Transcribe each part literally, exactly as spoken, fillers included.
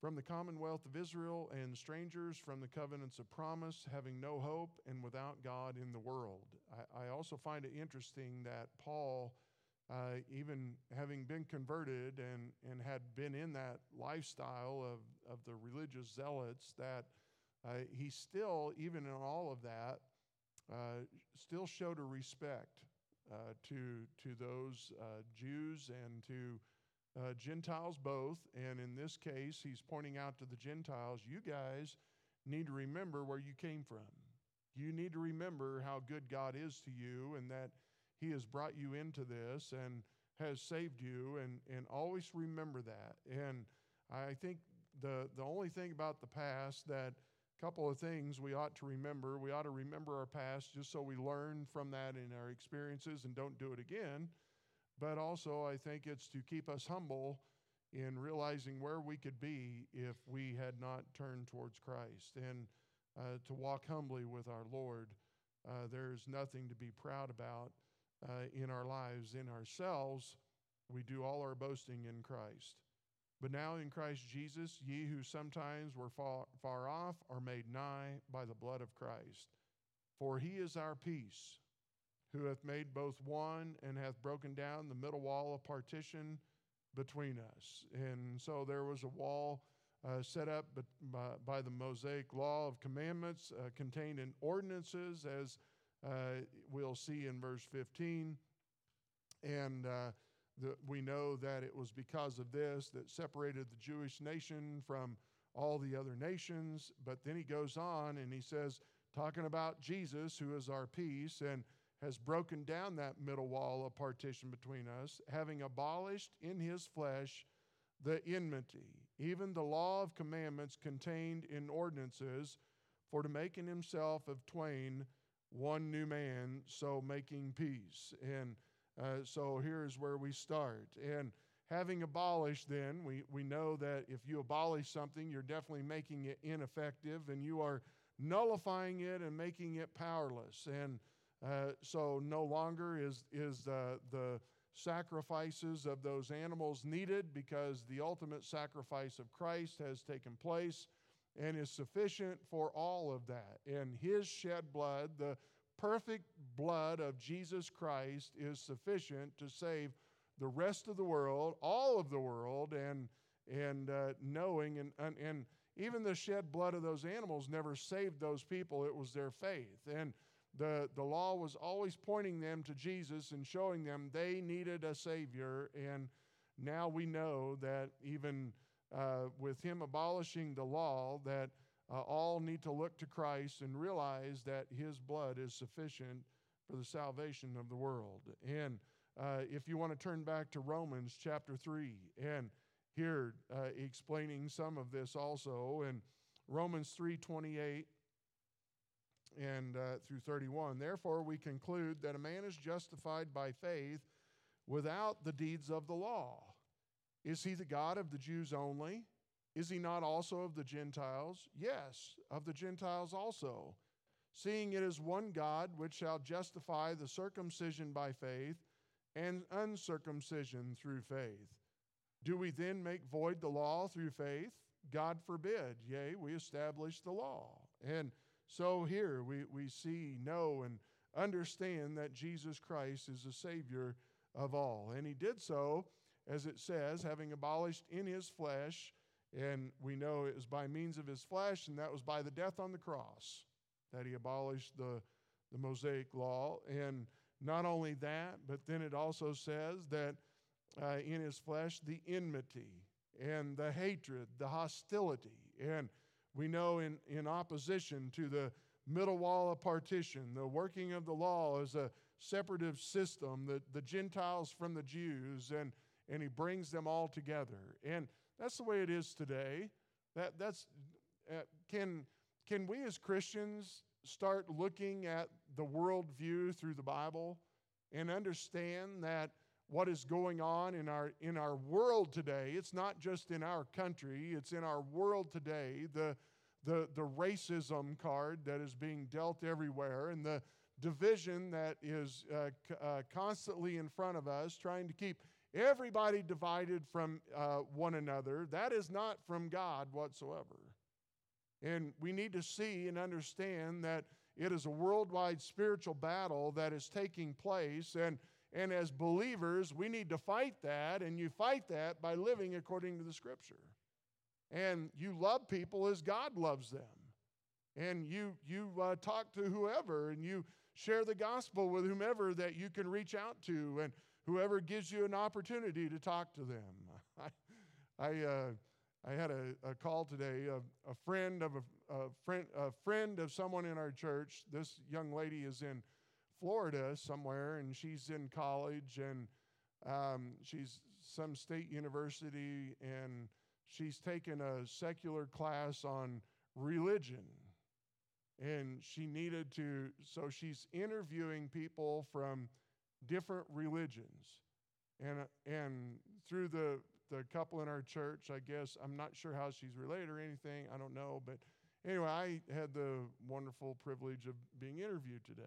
from the commonwealth of Israel, and strangers from the covenants of promise, having no hope and without God in the world. I, I also find it interesting that Paul, uh, even having been converted and, and had been in that lifestyle of, of the religious zealots, that uh, he still, even in all of that, uh, still showed a respect uh, to, to those uh, Jews and to Uh, Gentiles both, and in this case, he's pointing out to the Gentiles, you guys need to remember where you came from. You need to remember how good God is to you and that he has brought you into this and has saved you, and, and always remember that. And I think the, the only thing about the past, that couple of things we ought to remember, we ought to remember our past just so we learn from that in our experiences and don't do it again. But also, I think it's to keep us humble in realizing where we could be if we had not turned towards Christ, and uh, to walk humbly with our Lord. Uh, there's nothing to be proud about uh, in our lives. In ourselves, we do all our boasting in Christ. But now in Christ Jesus, ye who sometimes were far, far off are made nigh by the blood of Christ. For he is our peace, who hath made both one and hath broken down the middle wall of partition between us. And so there was a wall uh, set up by, by the Mosaic law of commandments uh, contained in ordinances, as uh, we'll see in verse fifteen. And uh, the, we know that it was because of this that separated the Jewish nation from all the other nations. But then he goes on and he says, talking about Jesus, who is our peace, and has broken down that middle wall of partition between us, having abolished in his flesh the enmity, even the law of commandments contained in ordinances, for to make in himself of twain one new man, so making peace. And uh, so here's where we start. And having abolished, then, we, we know that if you abolish something, you're definitely making it ineffective, and you are nullifying it and making it powerless. And Uh, so no longer is, is uh, the sacrifices of those animals needed, because the ultimate sacrifice of Christ has taken place and is sufficient for all of that. And his shed blood, the perfect blood of Jesus Christ, is sufficient to save the rest of the world, all of the world, and, and uh, knowing and, and, and even the shed blood of those animals never saved those people. It was their faith. And The, the law was always pointing them to Jesus and showing them they needed a Savior. And now we know that even uh, with him abolishing the law, that uh, all need to look to Christ and realize that his blood is sufficient for the salvation of the world. And uh, if you want to turn back to Romans chapter three, and here uh, explaining some of this also, in Romans three twenty-eight, and uh, through thirty-one, therefore we conclude that a man is justified by faith without the deeds of the law. Is he the God of the Jews only? Is he not also of the Gentiles? Yes, of the Gentiles also. Seeing it is one God which shall justify the circumcision by faith and uncircumcision through faith. Do we then make void the law through faith? God forbid. Yea, we establish the law. And so here we, we see, know, and understand that Jesus Christ is the Savior of all. And he did so, as it says, having abolished in his flesh, and we know it was by means of his flesh, and that was by the death on the cross that he abolished the, the Mosaic law. And not only that, but then it also says that uh, in his flesh, the enmity and the hatred, the hostility, and we know in, in opposition to the middle wall of partition, the working of the law is a separative system, the, the Gentiles from the Jews, and, and he brings them all together. And that's the way it is today. That that's uh, can, can we as Christians start looking at the worldview through the Bible and understand that what is going on in our in our world today? It's not just in our country, it's in our world today. The, the, the racism card that is being dealt everywhere, and the division that is uh, c- uh, constantly in front of us, trying to keep Everybody divided from uh, one another. That is not from God whatsoever. And we need to see and understand that it is a worldwide spiritual battle that is taking place. And, and as believers, we need to fight that. And you fight that by living according to the Scripture. And you love people as God loves them. And you, you uh, talk to whoever, and you share the gospel with whomever that you can reach out to, and whoever gives you an opportunity to talk to them. I, I, uh, I had a, a call today. A, a friend of a, a friend, a friend of someone in our church. This young lady is in Florida somewhere, and she's in college, and um, she's some state university, and she's taken a secular class on religion. And she needed to, so she's interviewing people from different religions. And and through the, the couple in our church, I guess, I'm not sure how she's related or anything, I don't know. But anyway, I had the wonderful privilege of being interviewed today.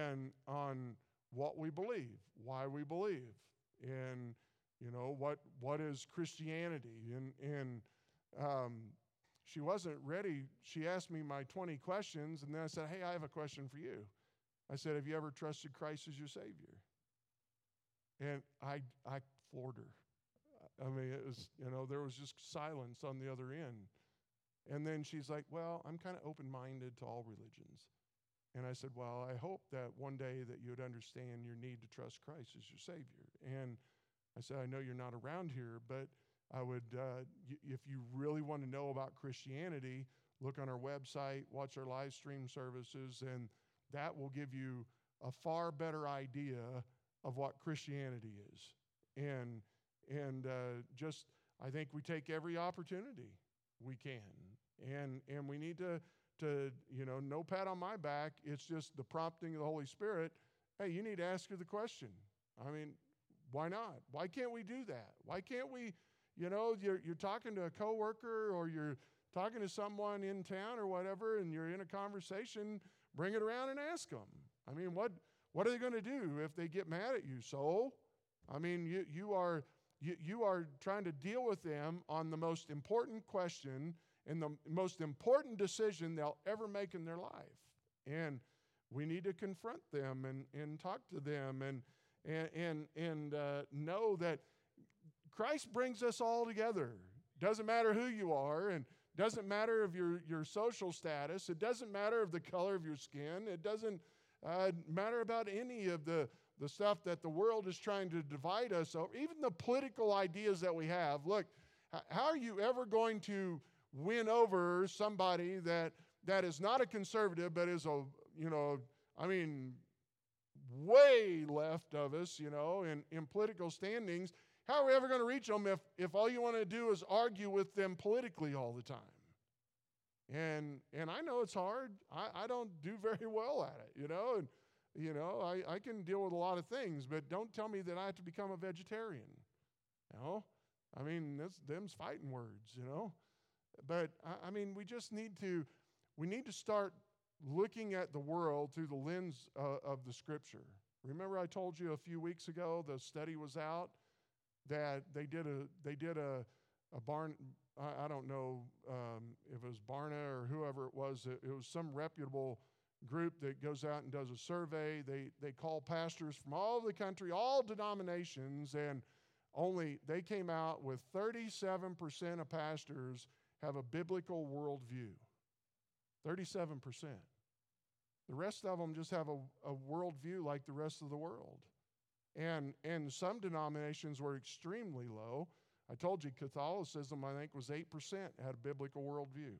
And on what we believe, why we believe, and, you know, what what is Christianity? And, and um she wasn't ready. She asked me my twenty questions, and then I said, hey, I have a question for you. I said, have you ever trusted Christ as your Savior? And I I floored her. I mean, it was, you know, there was just silence on the other end. And then she's like, well, I'm kind of open-minded to all religions. And I said, well, I hope that one day that you would understand your need to trust Christ as your Savior. And I said, I know you're not around here, but I would, uh, y- if you really want to know about Christianity, look on our website, watch our live stream services, and that will give you a far better idea of what Christianity is. And and uh, just, I think we take every opportunity we can, and and we need to to you know, no pat on my back. It's just the prompting of the Holy Spirit. Hey, you need to ask her the question. I mean, why not? Why can't we do that? Why can't we? You know, you're, you're talking to a coworker, or you're talking to someone in town or whatever, and you're in a conversation, bring it around and ask them. I mean, what what are they going to do if they get mad at you? So, I mean, you you are you, you are trying to deal with them on the most important question and the most important decision they'll ever make in their life. And we need to confront them and, and talk to them and and and, and uh, know that Christ brings us all together. Doesn't matter who you are, and doesn't matter of your, your social status. It doesn't matter of the color of your skin. It doesn't uh, matter about any of the, the stuff that the world is trying to divide us over. Even the political ideas that we have. Look, how are you ever going to win over somebody that that is not a conservative, but is a, you know, I mean, way left of us, you know, in, in political standings? How are we ever going to reach them if, if all you want to do is argue with them politically all the time? And and I know it's hard. I, I don't do very well at it, you know. And you know, I, I can deal with a lot of things, but don't tell me that I have to become a vegetarian. You know, I mean, that's them's fighting words, you know. But I, I mean, we just need to we need to start looking at the world through the lens uh, of the Scripture. Remember, I told you a few weeks ago the study was out. That they did a they did a a Barn I, I don't know um, if it was Barna or whoever it was. It, it was some reputable group that goes out and does a survey. They they call pastors from all over the country, all denominations, and only they came out with thirty-seven percent of pastors have a biblical worldview. thirty-seven percent. The rest of them just have a, a worldview like the rest of the world. And and some denominations were extremely low. I told you Catholicism, I think, was eight percent had a biblical worldview.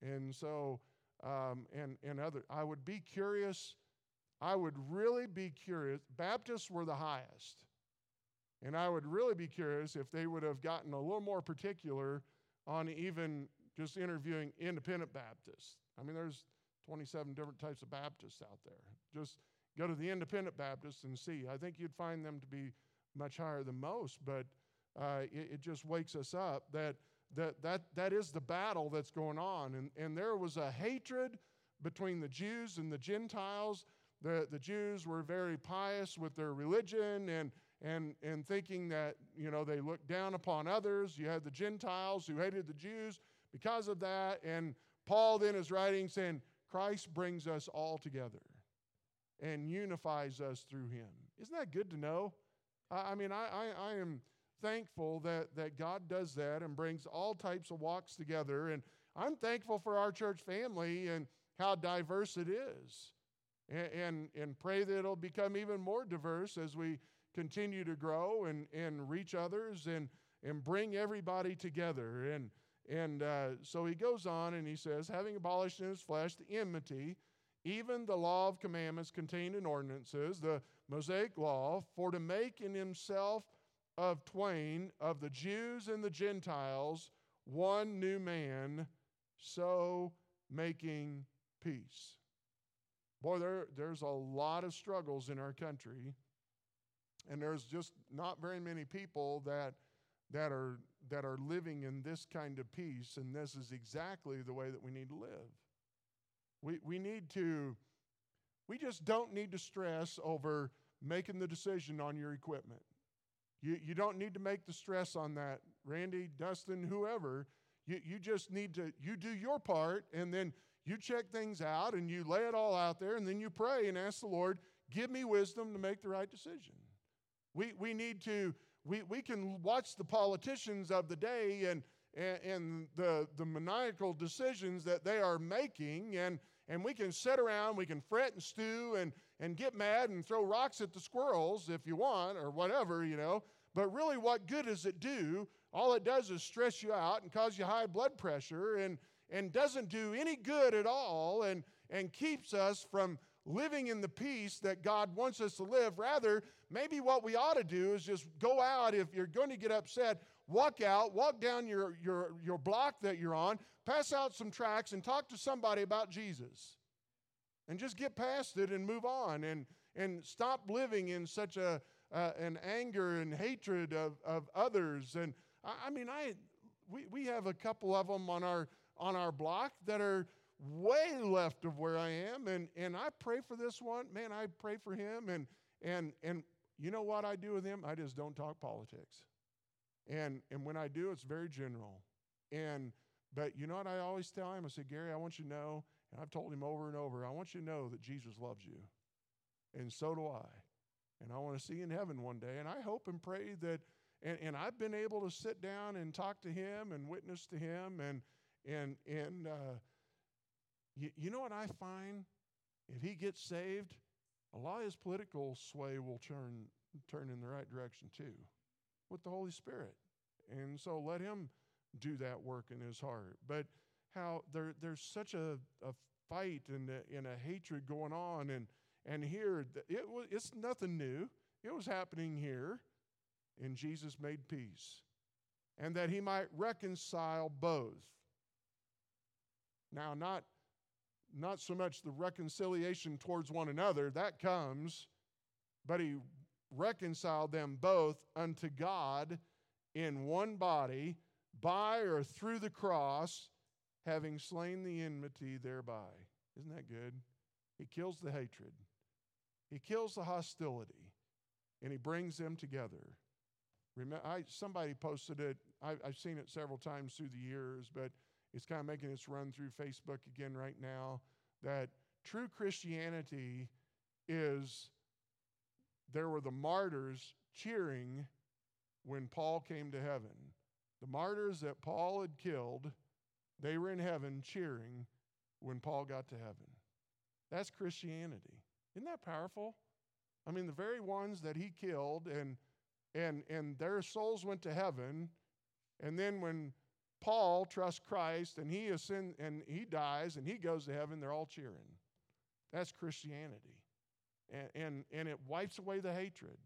And so, um, and, and other, I would be curious, I would really be curious. Baptists were the highest. And I would really be curious if they would have gotten a little more particular on even just interviewing independent Baptists. I mean, there's twenty-seven different types of Baptists out there. Just go to the independent Baptists and see. I think you'd find them to be much higher than most, but uh, it, it just wakes us up that that that that is the battle that's going on. And and there was a hatred between the Jews and the Gentiles. The the Jews were very pious with their religion, and and, and thinking that, you know, they looked down upon others. You had the Gentiles who hated the Jews because of that. And Paul then is writing saying, Christ brings us all together and unifies us through him. Isn't that good to know? I mean, I, I, I am thankful that, that God does that and brings all types of walks together. And I'm thankful for our church family and how diverse it is. And, and, and pray that it'll become even more diverse as we continue to grow and, and reach others and, and bring everybody together. And, and uh, so he goes on and he says, having abolished in his flesh the enmity, even the law of commandments contained in ordinances, the Mosaic law, for to make in himself of twain, of the Jews and the Gentiles, one new man, so making peace. Boy, there, there's a lot of struggles in our country, and there's just not very many people that that are that are living in this kind of peace, and this is exactly the way that we need to live. We we need to, we just don't need to stress over making the decision on your equipment. You, you don't need to make the stress on that, Randy, Dustin, whoever. You, you just need to, you do your part, and then you check things out, and you lay it all out there, and then you pray and ask the Lord, give me wisdom to make the right decision. We we need to, we, we can watch the politicians of the day and and, and the, the maniacal decisions that they are making, and, and we can sit around, we can fret and stew and, and get mad and throw rocks at the squirrels if you want or whatever, you know. But really, what good does it do? All it does is stress you out and cause you high blood pressure and, and doesn't do any good at all and, and keeps us from living in the peace that God wants us to live. Rather, maybe what we ought to do is just go out. If you're going to get upset, walk out, walk down your, your, your block that you're on, pass out some tracts and talk to somebody about Jesus. And just get past it and move on and, and stop living in such a Uh, and anger and hatred of, of others. And I, I mean, I we, we have a couple of them on our on our block that are way left of where I am, and and I pray for this one. Man, I pray for him, and and and you know what I do with him? I just don't talk politics. And and when I do, it's very general. And but you know what I always tell him? I say, Gary, I want you to know, and I've told him over and over, I want you to know that Jesus loves you, and so do I. And I want to see you in heaven one day. And I hope and pray that, and, and I've been able to sit down and talk to him and witness to him. And and and uh, you, you know what I find? If he gets saved, a lot of his political sway will turn turn in the right direction too, with the Holy Spirit. And so let him do that work in his heart. But how there there's such a, a fight and a, and a hatred going on, and And here, it was, it's nothing new. It was happening here. And Jesus made peace. And that he might reconcile both. Now, not, not so much the reconciliation towards one another. That comes. But he reconciled them both unto God in one body, by or through the cross, having slain the enmity thereby. Isn't that good? He kills the hatred. He kills the hostility, and he brings them together. Remember, I, somebody posted it. I, I've seen it several times through the years, but it's kind of making its run through Facebook again right now, that true Christianity is there were the martyrs cheering when Paul came to heaven. The martyrs that Paul had killed, they were in heaven cheering when Paul got to heaven. That's Christianity. Isn't that powerful? I mean, the very ones that he killed and and and their souls went to heaven, and then when Paul trusts Christ and he ascend and he dies and he goes to heaven, they're all cheering. That's Christianity, and and, and it wipes away the hatred,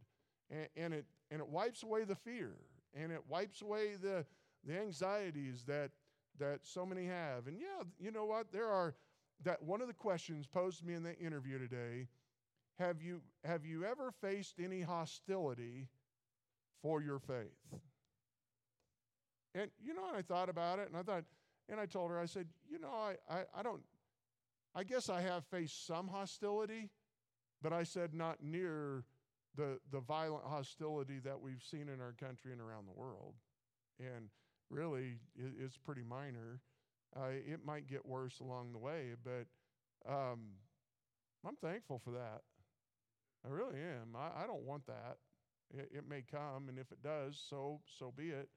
and, and it and it wipes away the fear, and it wipes away the the anxieties that that so many have. And yeah, you know what? There are. That one of the questions posed to me in the interview today, have you have you ever faced any hostility for your faith? And you know, I thought about it, and I thought, and I told her, I said, you know, I, I, I don't, I guess I have faced some hostility, but I said not near the, the violent hostility that we've seen in our country and around the world. And really, it, it's pretty minor. Uh, it might get worse along the way, but um, I'm thankful for that. I really am. I, I don't want that. It, it may come, and if it does, so so be it.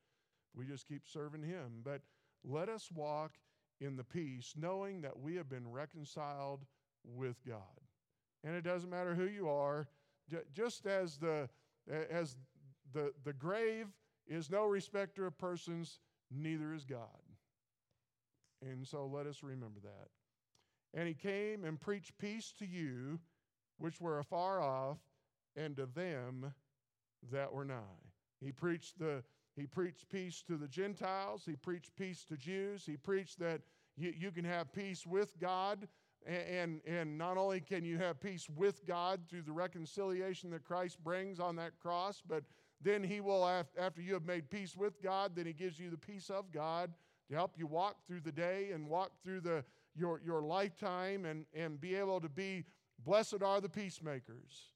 We just keep serving him. But let us walk in the peace, knowing that we have been reconciled with God. And it doesn't matter who you are. J- just as the as the the grave is no respecter of persons, neither is God. And so let us remember that. And he came and preached peace to you, which were afar off, and to them that were nigh. He preached the he preached peace to the Gentiles. He preached peace to Jews. He preached that you, you can have peace with God, and, and and not only can you have peace with God through the reconciliation that Christ brings on that cross, but then he will, after you have made peace with God, then he gives you the peace of God to help you walk through the day and walk through the your your lifetime and and be able to be blessed are the peacemakers.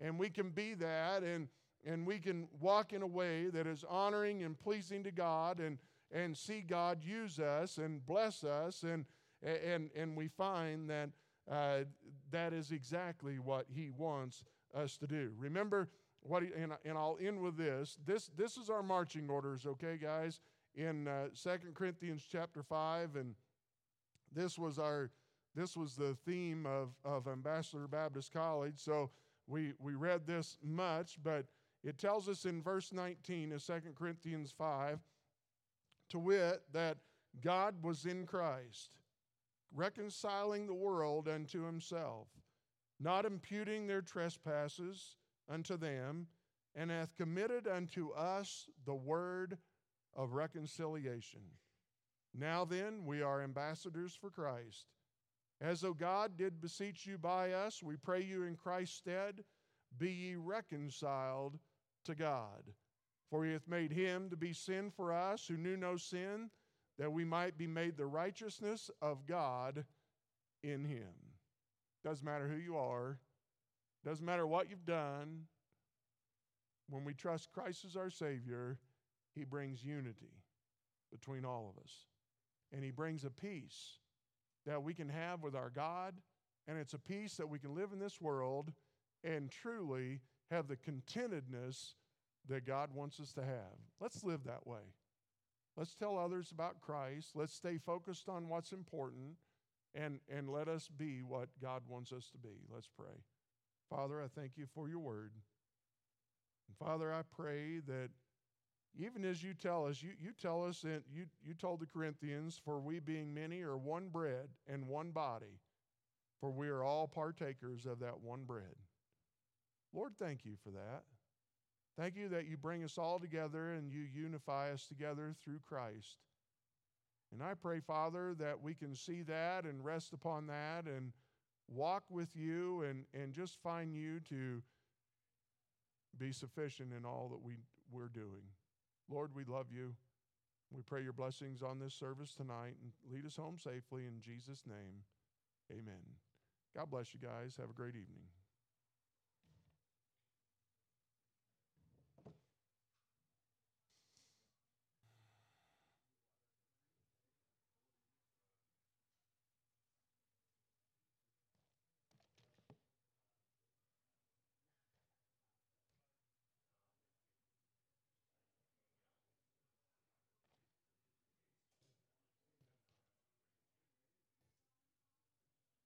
And we can be that, and and we can walk in a way that is honoring and pleasing to God, and and see God use us and bless us, and and and we find that uh, that is exactly what he wants us to do. Remember what he, and and I'll end with this. This this is our marching orders, okay, guys? In uh, Second Corinthians chapter five, and this was our this was the theme of of Ambassador Baptist College. So we we read this much, but it tells us in verse nineteen of Second Corinthians five, to wit, that God was in Christ, reconciling the world unto himself, not imputing their trespasses unto them, and hath committed unto us the word of reconciliation. Now then, we are ambassadors for Christ. As though God did beseech you by us, we pray you in Christ's stead, be ye reconciled to God. For he hath made him to be sin for us, who knew no sin, that we might be made the righteousness of God in him. Doesn't matter who you are. Doesn't matter what you've done. When we trust Christ as our Savior, he brings unity between all of us. And he brings a peace that we can have with our God, and it's a peace that we can live in this world and truly have the contentedness that God wants us to have. Let's live that way. Let's tell others about Christ. Let's stay focused on what's important, and, and let us be what God wants us to be. Let's pray. Father, I thank you for your word. And Father, I pray that even as you tell us, you, you tell us, and you, you told the Corinthians, for we being many are one bread and one body, for we are all partakers of that one bread. Lord, thank you for that. Thank you that you bring us all together and you unify us together through Christ. And I pray, Father, that we can see that and rest upon that and walk with you and, and just find you to be sufficient in all that we, we're doing. Lord, we love you. We pray your blessings on this service tonight, and lead us home safely in Jesus' name. Amen. God bless you guys. Have a great evening.